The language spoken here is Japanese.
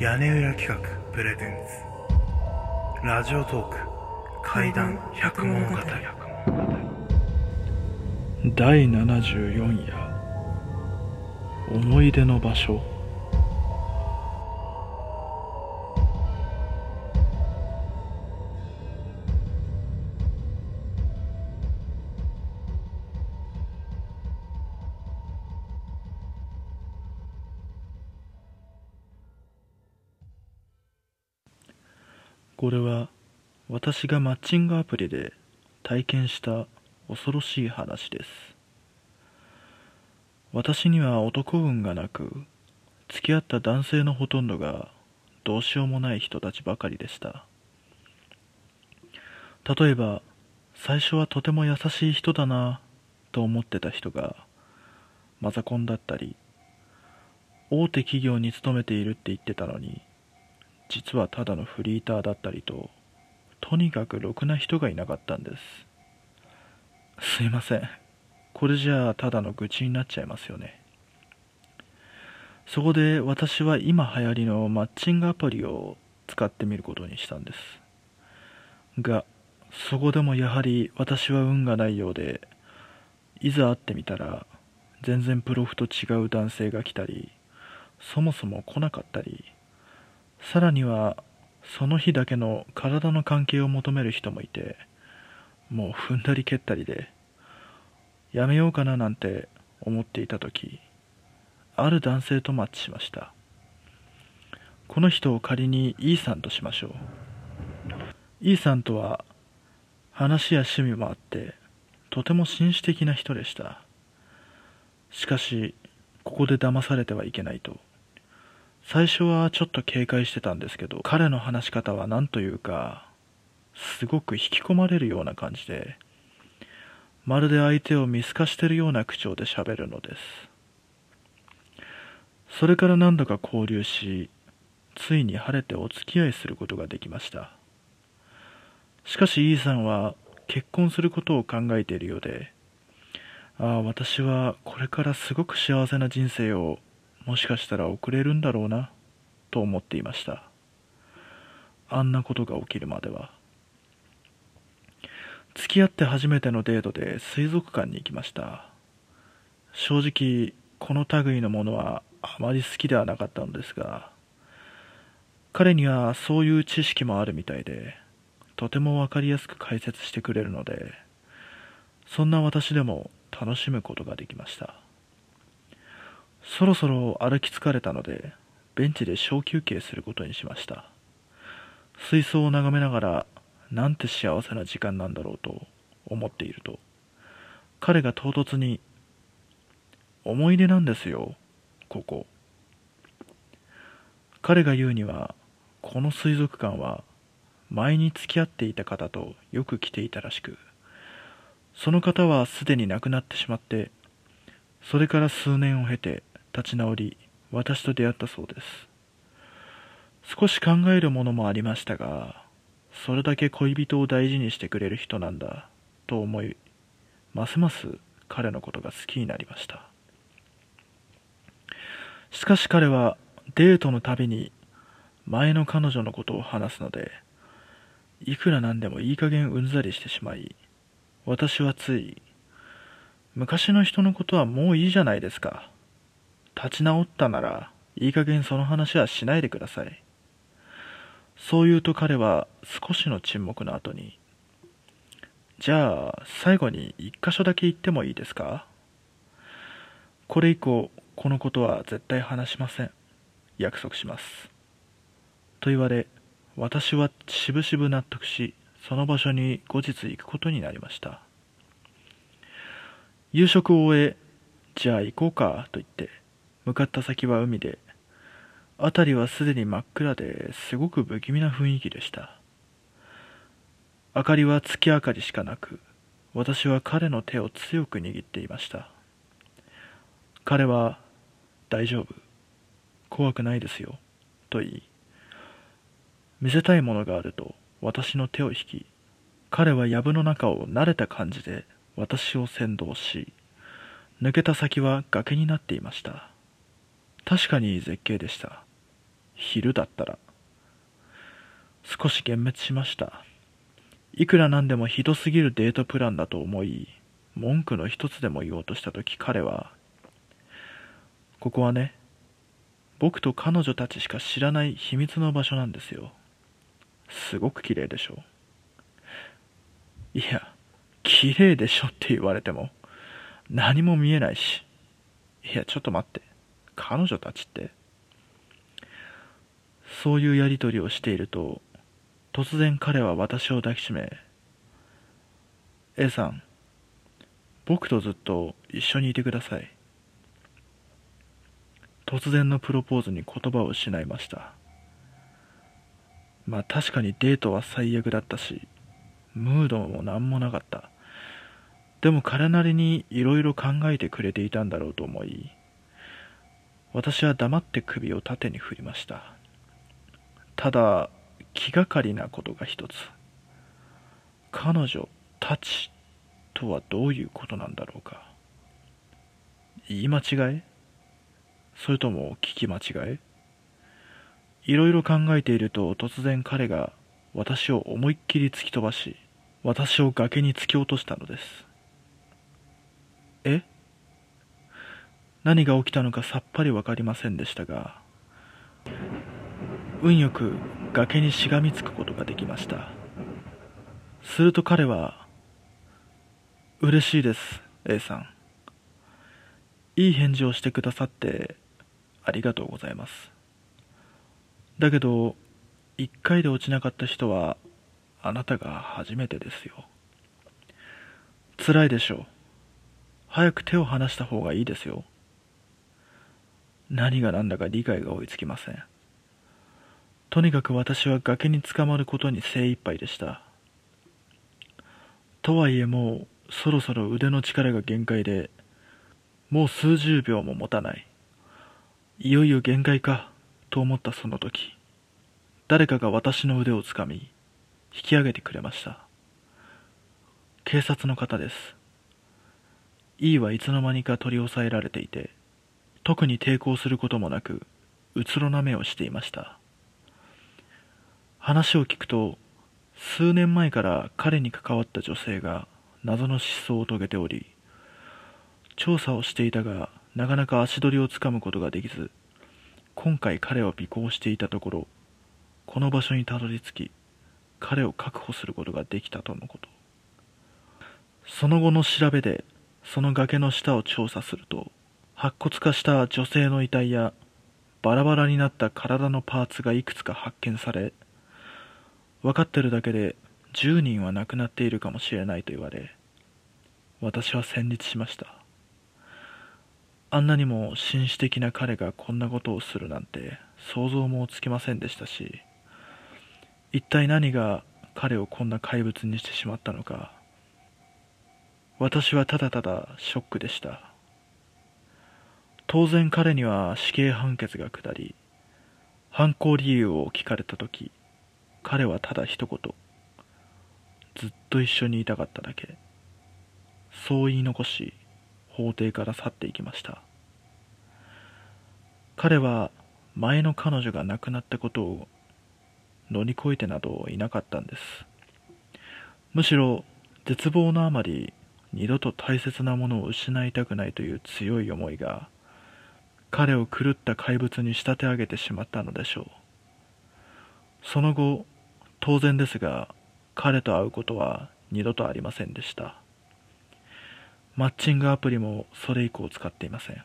屋根裏企画プレゼンツラジオトーク怪談百物語第74夜思い出の場所。これは私がマッチングアプリで体験した恐ろしい話です。私には男運がなく、付き合った男性のほとんどがどうしようもない人たちばかりでした。例えば、最初はとても優しい人だなと思ってた人がマザコンだったり、大手企業に勤めているって言ってたのに、実はただのフリーターだったりと、とにかくろくな人がいなかったんです。すいません、これじゃあただの愚痴になっちゃいますよね。そこで私は今流行りのマッチングアプリを使ってみることにしたんですが、そこでもやはり私は運がないようで、いざ会ってみたら全然プロフと違う男性が来たり、そもそも来なかったり、さらにはその日だけの体の関係を求める人もいて、もう踏んだり蹴ったりで、やめようかななんて思っていた時、ある男性とマッチしました。この人を仮に E さんとしましょう。E さんとは話や趣味もあって、とても紳士的な人でした。しかしここで騙されてはいけないと、最初はちょっと警戒してたんですけど、彼の話し方はなんというか、すごく引き込まれるような感じで、まるで相手を見透かしてるような口調で喋るのです。それから何度か交流し、ついに晴れてお付き合いすることができました。しかし E さんは結婚することを考えているようで、私はこれからすごく幸せな人生をもしかしたら遅れるんだろうなと思っていました。あんなことが起きるまでは。付き合って初めてのデートで水族館に行きました。正直この類のものはあまり好きではなかったのですが、彼にはそういう知識もあるみたいで、とてもわかりやすく解説してくれるので、そんな私でも楽しむことができました。そろそろ歩き疲れたので、ベンチで小休憩することにしました。水槽を眺めながら、なんて幸せな時間なんだろうと思っていると、彼が唐突に、思い出なんですよ、ここ。彼が言うには、この水族館は、前に付き合っていた方とよく来ていたらしく、その方はすでに亡くなってしまって、それから数年を経て立ち直り、私と出会ったそうです。少し考えるものもありましたが、それだけ恋人を大事にしてくれる人なんだと思い、ますます彼のことが好きになりました。しかし彼はデートのたびに前の彼女のことを話すので、いくらなんでもいい加減うんざりしてしまい、私はつい、昔の人のことはもういいじゃないですか。立ち直ったなら、いい加減その話はしないでください。そう言うと彼は少しの沈黙の後に、じゃあ最後に一箇所だけ言ってもいいですか？これ以降、このことは絶対話しません。約束します。と言われ、私はしぶしぶ納得し、その場所に後日行くことになりました。夕食を終え、じゃあ行こうかと言って、向かった先は海で、辺りはすでに真っ暗ですごく不気味な雰囲気でした。明かりは月明かりしかなく、私は彼の手を強く握っていました。彼は、大丈夫、怖くないですよ、と言い、見せたいものがあると私の手を引き、彼は藪の中を慣れた感じで、私を先導し、抜けた先は崖になっていました。確かに絶景でした。昼だったら。少し幻滅しました。いくらなんでもひどすぎるデートプランだと思い、文句の一つでも言おうとしたとき、彼は、ここはね、僕と彼女たちしか知らない秘密の場所なんですよ。すごく綺麗でしょ。いや、綺麗でしょって言われても、何も見えないし。いや、ちょっと待って。彼女たちって。そういうやりとりをしていると、突然彼は私を抱きしめ、A さん、僕とずっと一緒にいてください。突然のプロポーズに言葉を失いました。まあ確かにデートは最悪だったし、ムードも何もなかった。でも彼なりにいろいろ考えてくれていたんだろうと思い、私は黙って首を縦に振りました。ただ、気がかりなことが一つ。彼女たちとはどういうことなんだろうか。言い間違い？それとも聞き間違い？いろいろ考えていると突然彼が私を思いっきり突き飛ばし、私を崖に突き落としたのです。え？何が起きたのかさっぱりわかりませんでしたが、運よく崖にしがみつくことができました。すると彼は、嬉しいです、A さん。いい返事をしてくださってありがとうございます。だけど、一回で落ちなかった人はあなたが初めてですよ。辛いでしょう。早く手を離した方がいいですよ。何が何だか理解が追いつきません。とにかく私は崖につかまることに精一杯でした。とはいえもうそろそろ腕の力が限界で、もう数十秒も持たない。いよいよ限界かと思ったその時、誰かが私の腕をつかみ、引き上げてくれました。警察の方です。E はいつの間にか取り押さえられていて、特に抵抗することもなく、うつろな目をしていました。話を聞くと、数年前から彼に関わった女性が謎の失踪を遂げており、調査をしていたが、なかなか足取りをつかむことができず、今回彼を尾行していたところ、この場所にたどり着き、彼を確保することができたとのこと。その後の調べで、その崖の下を調査すると、白骨化した女性の遺体や、バラバラになった体のパーツがいくつか発見され、分かってるだけで10人は亡くなっているかもしれないと言われ、私は戦慄しました。あんなにも紳士的な彼がこんなことをするなんて想像もつきませんでしたし、一体何が彼をこんな怪物にしてしまったのか、私はただただショックでした。当然彼には死刑判決が下り、犯行理由を聞かれたとき、彼はただ一言、ずっと一緒にいたかっただけ、そう言い残し、法廷から去っていきました。彼は前の彼女が亡くなったことを乗り越えてなどいなかったんです。むしろ絶望のあまり二度と大切なものを失いたくないという強い思いが彼を狂った怪物に仕立て上げてしまったのでしょう。その後、当然ですが彼と会うことは二度とありませんでした。マッチングアプリもそれ以降使っていません。